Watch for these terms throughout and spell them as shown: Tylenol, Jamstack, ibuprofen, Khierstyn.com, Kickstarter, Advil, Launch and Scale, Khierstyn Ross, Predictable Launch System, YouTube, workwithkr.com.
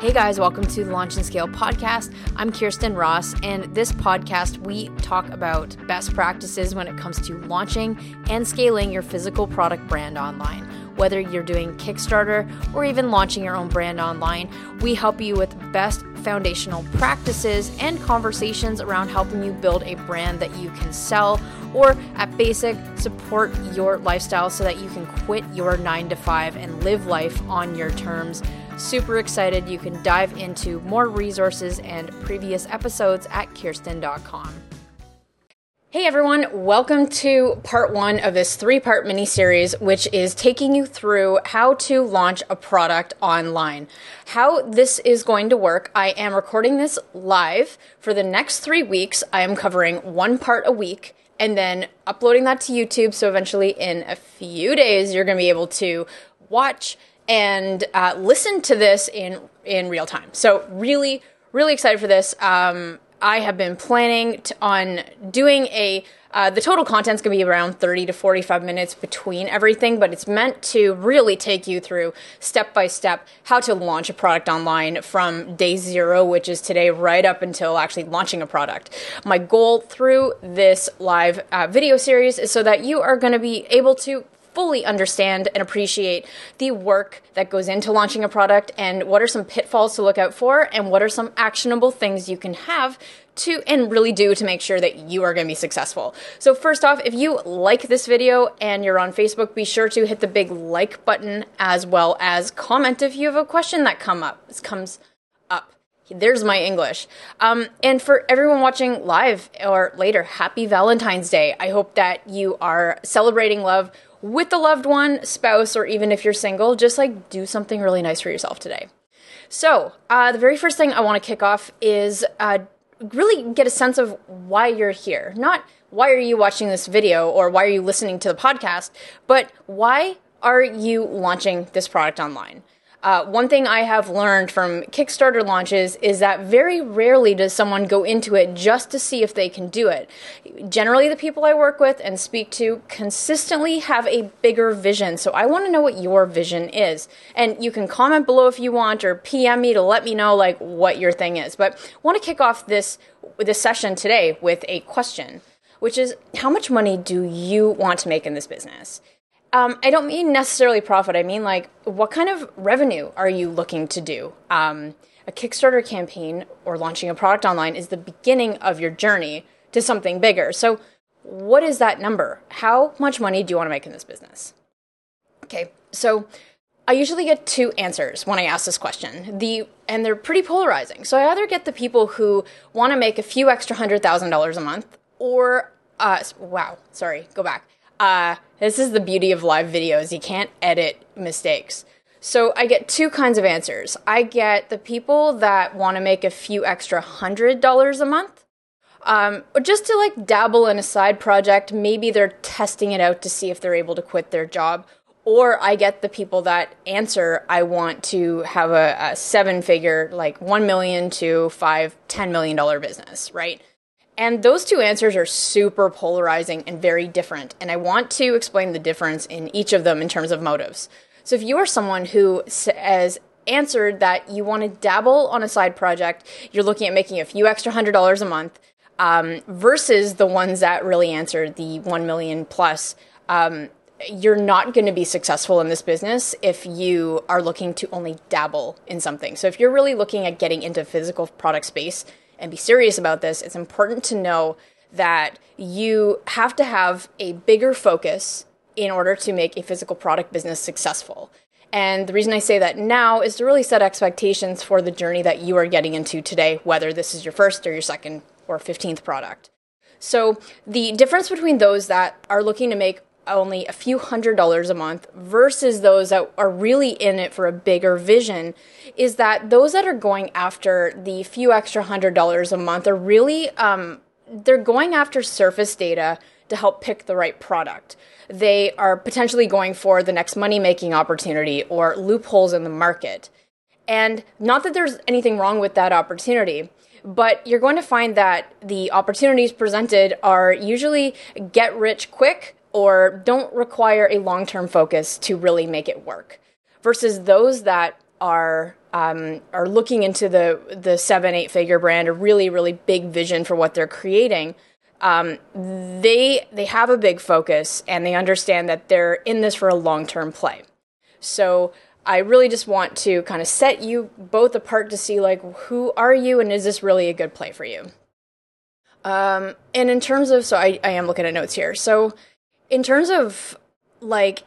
Hey guys, welcome to the Launch and Scale podcast. I'm Khierstyn Ross, and this podcast, we talk about best practices when it comes to launching and scaling your physical product brand online. Whether you're doing Kickstarter or even launching your own brand online, we help you with best foundational practices and conversations around helping you build a brand that you can sell, or at basic, support your lifestyle so that you can quit your 9-to-5 and live life on your terms. Super excited. You can dive into more resources and previous episodes at Khierstyn.com. Hey everyone, welcome to part one of this 3-part mini series, which is taking you through how to launch a product online. How this is going to work, I am recording this live for the next 3 weeks. I am covering one part a week and then uploading that to YouTube. So eventually in a few days, you're going to be able to watch and listen to this in real time. So really, really excited for this. I have been planning on doing the total content's going to be around 30 to 45 minutes between everything, but it's meant to really take you through step-by-step how to launch a product online from day 0, which is today, right up until actually launching a product. My goal through this live video series is so that you are going to be able to fully understand and appreciate the work that goes into launching a product and what are some pitfalls to look out for and what are some actionable things you can have to and really do to make sure that you are going to be successful. So first off, if you like this video and you're on Facebook, be sure to hit the big like button as well as comment if you have a question that comes up. There's my English. And for everyone watching live or later, happy Valentine's Day. I hope that you are celebrating love with a loved one, spouse, or even if you're single, just like do something really nice for yourself today. So the very first thing I want to kick off is really get a sense of why you're here. Not why are you watching this video or why are you listening to the podcast, but why are you launching this product online? One thing I have learned from Kickstarter launches is that very rarely does someone go into it just to see if they can do it. Generally, the people I work with and speak to consistently have a bigger vision, so I want to know what your vision is. And you can comment below if you want or PM me to let me know like what your thing is. But I want to kick off this session today with a question, which is how much money do you want to make in this business? I don't mean necessarily profit. I mean, like, what kind of revenue are you looking to do? A Kickstarter campaign or launching a product online is the beginning of your journey to something bigger. So what is that number? How much money do you want to make in this business? Okay, so I usually get 2 answers when I ask this question, and they're pretty polarizing. So I either get the people who want to make a few extra $100,000 a month or, this is the beauty of live videos. You can't edit mistakes. So I get 2 kinds of answers. I get the people that want to make a few extra $100 a month, or just to like dabble in a side project. Maybe they're testing it out to see if they're able to quit their job. Or I get the people that answer, I want to have a 7-figure, like $1 million to $10 million business, right? And those 2 answers are super polarizing and very different. And I want to explain the difference in each of them in terms of motives. So if you are someone who has answered that you want to dabble on a side project, you're looking at making a few extra $100 a month, versus the ones that really answered the 1 million plus, you're not going to be successful in this business if you are looking to only dabble in something. So if you're really looking at getting into physical product space, and be serious about this, it's important to know that you have to have a bigger focus in order to make a physical product business successful. And the reason I say that now is to really set expectations for the journey that you are getting into today, whether this is your first or your second or 15th product. So the difference between those that are looking to make only a few $100s a month versus those that are really in it for a bigger vision is that those that are going after the few extra $100 a month are really, they're going after surface data to help pick the right product. They are potentially going for the next money-making opportunity or loopholes in the market. And not that there's anything wrong with that opportunity, but you're going to find that the opportunities presented are usually get rich quick, or don't require a long-term focus to really make it work, versus those that are looking into the 7-8 figure brand, a really, really big vision for what they're creating, they have a big focus and they understand that they're in this for a long-term play. So I really just want to kind of set you both apart to see, like, who are you and is this really a good play for you? And in terms of, so I am looking at notes here. So in terms of, like,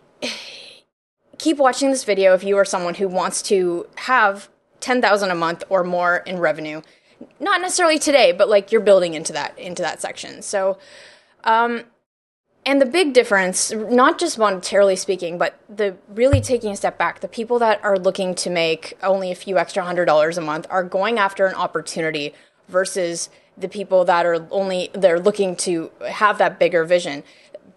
keep watching this video if you are someone who wants to have $10,000 a month or more in revenue. Not necessarily today, but like you're building into that section. So, and the big difference, not just monetarily speaking, but the really taking a step back, the people that are looking to make only a few extra $100 a month are going after an opportunity versus the people that are they're looking to have that bigger vision.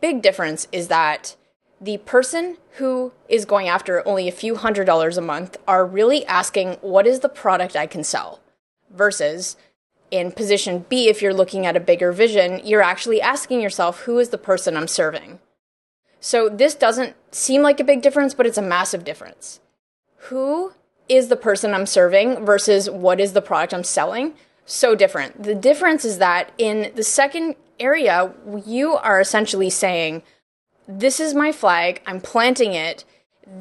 Big difference is that the person who is going after only a few $100 a month are really asking, what is the product I can sell? Versus in position B, if you're looking at a bigger vision, you're actually asking yourself, who is the person I'm serving? So this doesn't seem like a big difference, but it's a massive difference. Who is the person I'm serving versus what is the product I'm selling? So different. The difference is that in the second area, you are essentially saying, this is my flag, I'm planting it,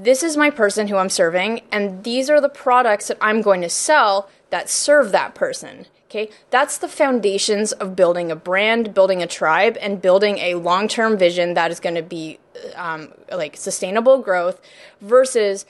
this is my person who I'm serving, and these are the products that I'm going to sell that serve that person, okay? That's the foundations of building a brand, building a tribe, and building a long-term vision that is going to be like sustainable growth versus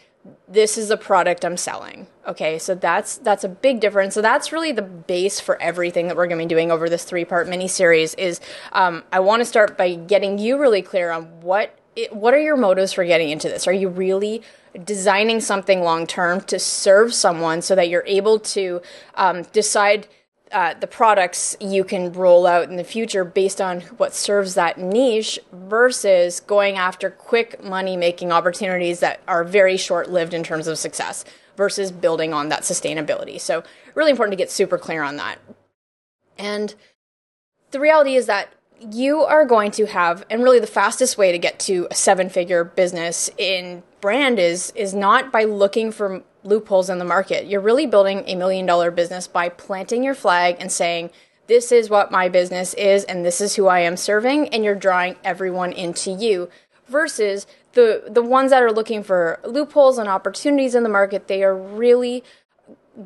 this is a product I'm selling, okay? So that's a big difference. So that's really the base for everything that we're going to be doing over this 3-part mini-series is I want to start by getting you really clear on what are your motives for getting into this. Are you really designing something long-term to serve someone so that you're able to decide the products you can roll out in the future based on what serves that niche versus going after quick money-making opportunities that are very short-lived in terms of success versus building on that sustainability? So really important to get super clear on that. And the reality is that you are going to have, and really the fastest way to get to a 7-figure business in brand is not by looking for loopholes in the market. You're really building a $1 million business by planting your flag and saying, this is what my business is and this is who I am serving, and you're drawing everyone into you versus the ones that are looking for loopholes and opportunities in the market. They are really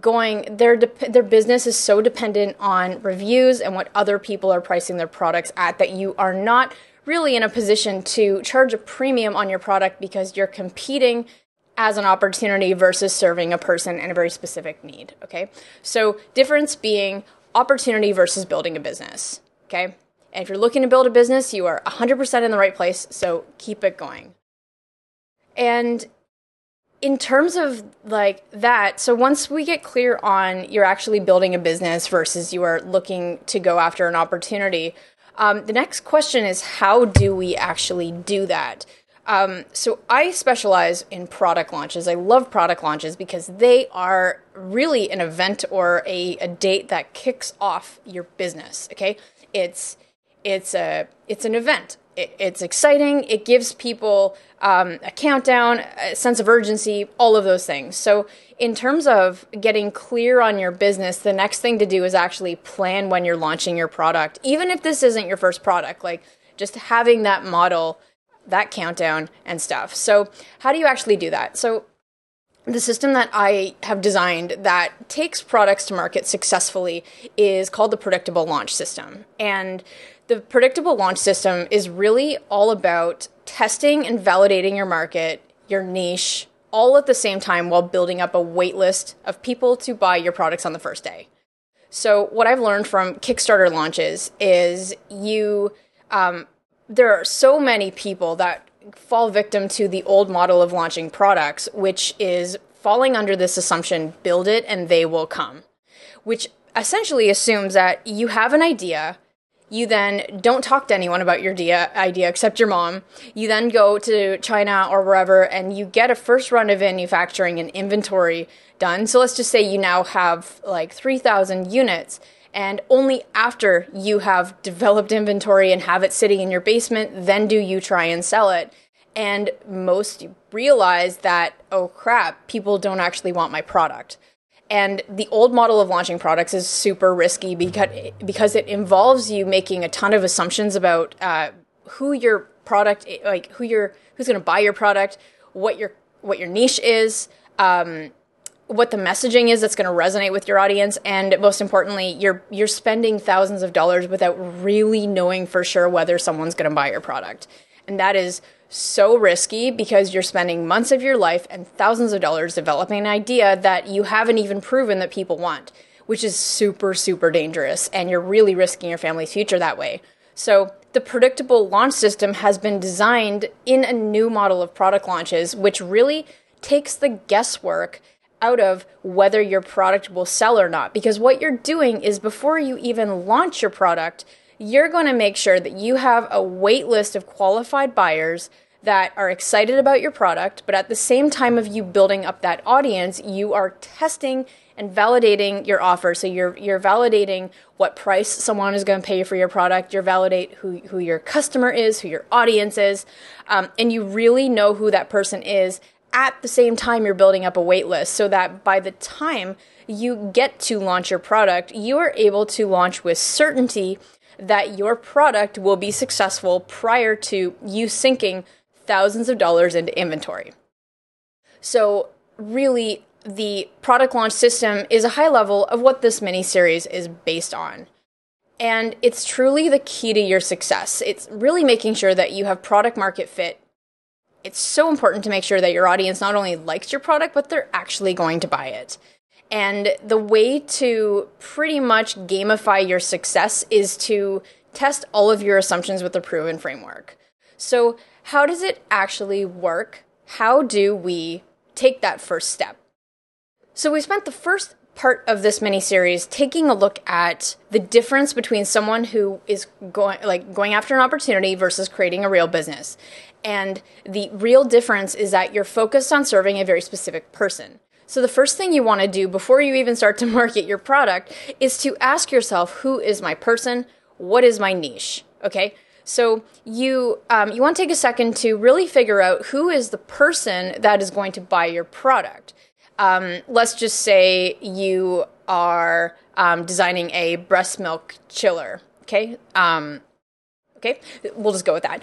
going, their business is so dependent on reviews and what other people are pricing their products at that you are not really in a position to charge a premium on your product because you're competing as an opportunity versus serving a person in a very specific need, okay? So difference being opportunity versus building a business, okay? And if you're looking to build a business, you are 100% in the right place, so keep it going. And in terms of like that, so once we get clear on you're actually building a business versus you are looking to go after an opportunity, the next question is, how do we actually do that? So I specialize in product launches. I love product launches because they are really an event or a date that kicks off your business, okay? It's an event. It's exciting. It gives people a countdown, a sense of urgency, all of those things. So in terms of getting clear on your business, the next thing to do is actually plan when you're launching your product. Even if this isn't your first product, like just having that model, that countdown and stuff. So how do you actually do that? So the system that I have designed that takes products to market successfully is called the Predictable Launch System. And the Predictable Launch System is really all about testing and validating your market, your niche, all at the same time while building up a wait list of people to buy your products on the first day. So what I've learned from Kickstarter launches is there are so many people that fall victim to the old model of launching products, which is falling under this assumption, build it and they will come, which essentially assumes that you have an idea, you then don't talk to anyone about your idea except your mom, you then go to China or wherever and you get a first run of manufacturing and inventory done. So let's just say you now have like 3,000 units. And only after you have developed inventory and have it sitting in your basement, then do you try and sell it. And most realize that, oh crap, people don't actually want my product. And the old model of launching products is super risky because it involves you making a ton of assumptions about who your product, like who's going to buy your product, what your niche is, what the messaging is that's going to resonate with your audience, and most importantly, you're spending thousands of dollars without really knowing for sure whether someone's going to buy your product. And that is so risky because you're spending months of your life and thousands of dollars developing an idea that you haven't even proven that people want, which is super, super dangerous. And you're really risking your family's future that way. So the predictable launch system has been designed in a new model of product launches, which really takes the guesswork out of whether your product will sell or not. Because what you're doing is before you even launch your product, you're going to make sure that you have a wait list of qualified buyers that are excited about your product, but at the same time of you building up that audience, you are testing and validating your offer. So you're validating what price someone is going to pay for your product. You validate who your customer is, who your audience is, and you really know who that person is. At the same time, you're building up a wait list so that by the time you get to launch your product, you are able to launch with certainty that your product will be successful prior to you sinking thousands of dollars into inventory. So really, the product launch system is a high level of what this mini-series is based on. And it's truly the key to your success. It's really making sure that you have product market fit. It's so important to make sure that your audience not only likes your product, but they're actually going to buy it. And the way to pretty much gamify your success is to test all of your assumptions with a proven framework. So how does it actually work? How do we take that first step? So we spent the first part of this mini-series taking a look at the difference between someone who is going after an opportunity versus creating a real business. And the real difference is that you're focused on serving a very specific person. So the first thing you want to do before you even start to market your product is to ask yourself, who is my person? What is my niche? Okay, so you want to take a second to really figure out who is the person that is going to buy your product. Let's just say you are designing a breast milk chiller. Okay, okay, we'll just go with that.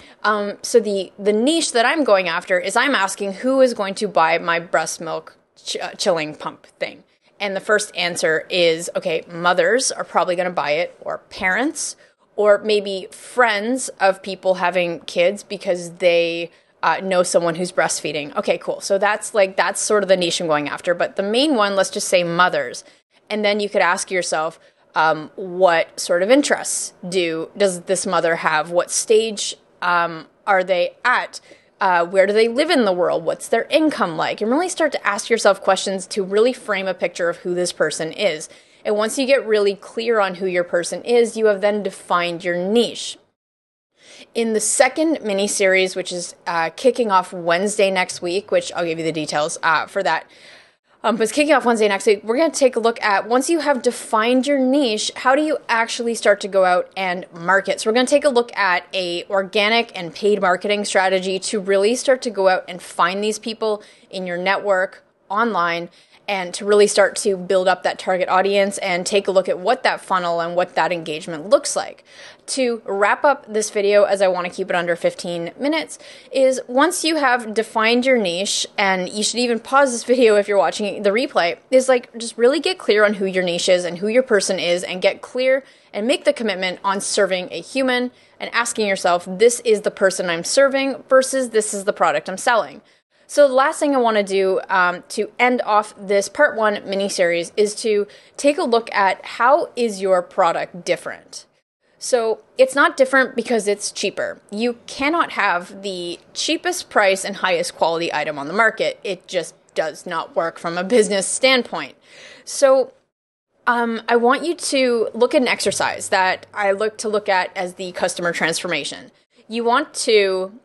So the niche that I'm going after is I'm asking who is going to buy my breast milk chilling pump thing. And the first answer is, okay, mothers are probably going to buy it, or parents, or maybe friends of people having kids because they know someone who's breastfeeding. Okay, cool. So that's sort of the niche I'm going after. But the main one, let's just say mothers. And then you could ask yourself, what sort of interests does this mother have? What stage are they at? Where do they live in the world? What's their income like? And really start to ask yourself questions to really frame a picture of who this person is. And once you get really clear on who your person is, you have then defined your niche. In the second mini-series, which is kicking off Wednesday next week, which I'll give you the details for that, but it's kicking off Wednesday next week, we're going to take a look at, once you have defined your niche, how do you actually start to go out and market? So we're going to take a look at an organic and paid marketing strategy to really start to go out and find these people in your network, online, and to really start to build up that target audience and take a look at what that funnel and what that engagement looks like. To wrap up this video, as I want to keep it under 15 minutes, is once you have defined your niche, and you should even pause this video if you're watching the replay, is just really get clear on who your niche is and who your person is, and get clear and make the commitment on serving a human and asking yourself, this is the person I'm serving versus this is the product I'm selling. So the last thing I want to do to end off this part one mini-series is to take a look at, how is your product different? So it's not different because it's cheaper. You cannot have the cheapest price and highest quality item on the market. It just does not work from a business standpoint. So I want you to look at an exercise that I look at as the customer transformation. You want to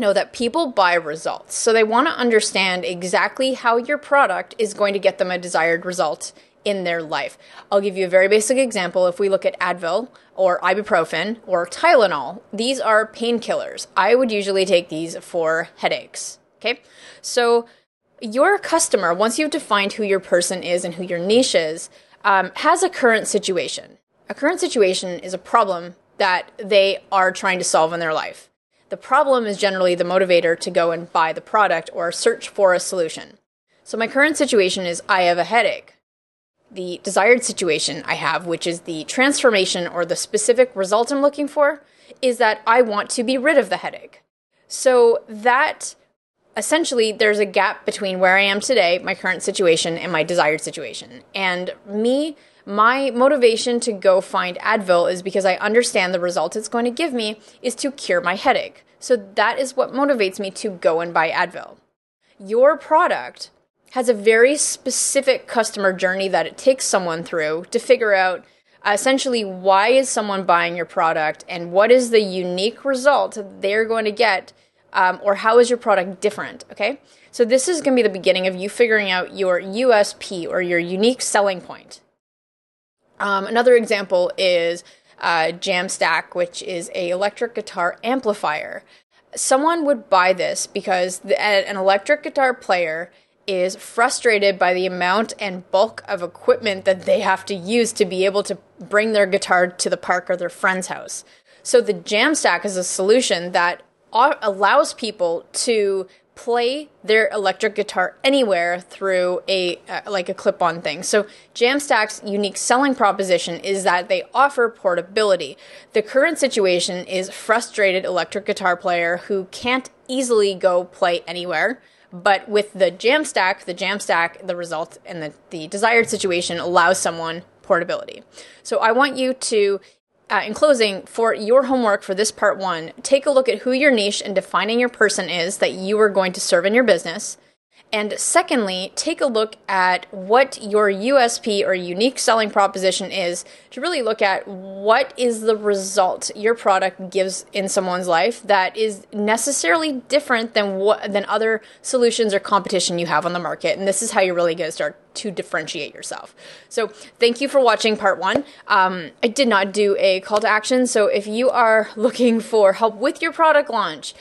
know that people buy results. So they want to understand exactly how your product is going to get them a desired result in their life. I'll give you a very basic example. If we look at Advil or ibuprofen or Tylenol, these are painkillers. I would usually take these for headaches. Okay, so your customer, once you've defined who your person is and who your niche is, has a current situation. A current situation is a problem that they are trying to solve in their life. The problem is generally the motivator to go and buy the product or search for a solution. So my current situation is I have a headache. The desired situation I have, which is the transformation or the specific result I'm looking for, is that I want to be rid of the headache. So that essentially there's a gap between where I am today, my current situation, and my desired situation. And my motivation to go find Advil is because I understand the result it's going to give me is to cure my headache. So that is what motivates me to go and buy Advil. Your product has a very specific customer journey that it takes someone through to figure out essentially why is someone buying your product and what is the unique result they're going to get, or how is your product different, okay? So this is going to be the beginning of you figuring out your USP or your unique selling point. Another example is Jamstack, which is an electric guitar amplifier. Someone would buy this because an electric guitar player is frustrated by the amount and bulk of equipment that they have to use to be able to bring their guitar to the park or their friend's house. So the Jamstack is a solution that allows people to play their electric guitar anywhere through a clip-on thing. So Jamstack's unique selling proposition is that they offer portability. The current situation is frustrated electric guitar player who can't easily go play anywhere, but with the Jamstack, the result and the desired situation allows someone portability. So I want you to in closing, for your homework for this part one, take a look at who your niche and defining your person is that you are going to serve in your business. And secondly, take a look at what your USP or unique selling proposition is to really look at what is the result your product gives in someone's life that is necessarily different than other solutions or competition you have on the market. And this is how you're really going to start to differentiate yourself. So thank you for watching part one. I did not do a call to action. So if you are looking for help with your product launch,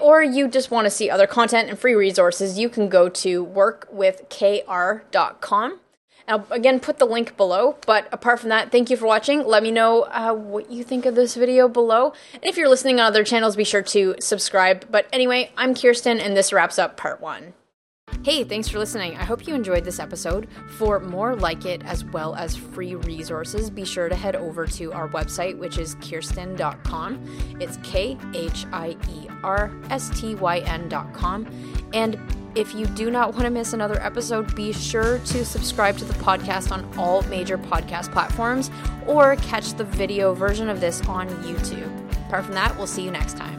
or you just want to see other content and free resources, you can go to workwithkr.com. I'll again put the link below, but apart from that, thank you for watching. Let me know what you think of this video below. And if you're listening on other channels, be sure to subscribe. But anyway, I'm Khierstyn and this wraps up part one. Hey, thanks for listening. I hope you enjoyed this episode. For more like it, as well as free resources, be sure to head over to our website, which is Khierstyn.com. It's Khierstyn.com. And if you do not want to miss another episode, be sure to subscribe to the podcast on all major podcast platforms or catch the video version of this on YouTube. Apart from that, we'll see you next time.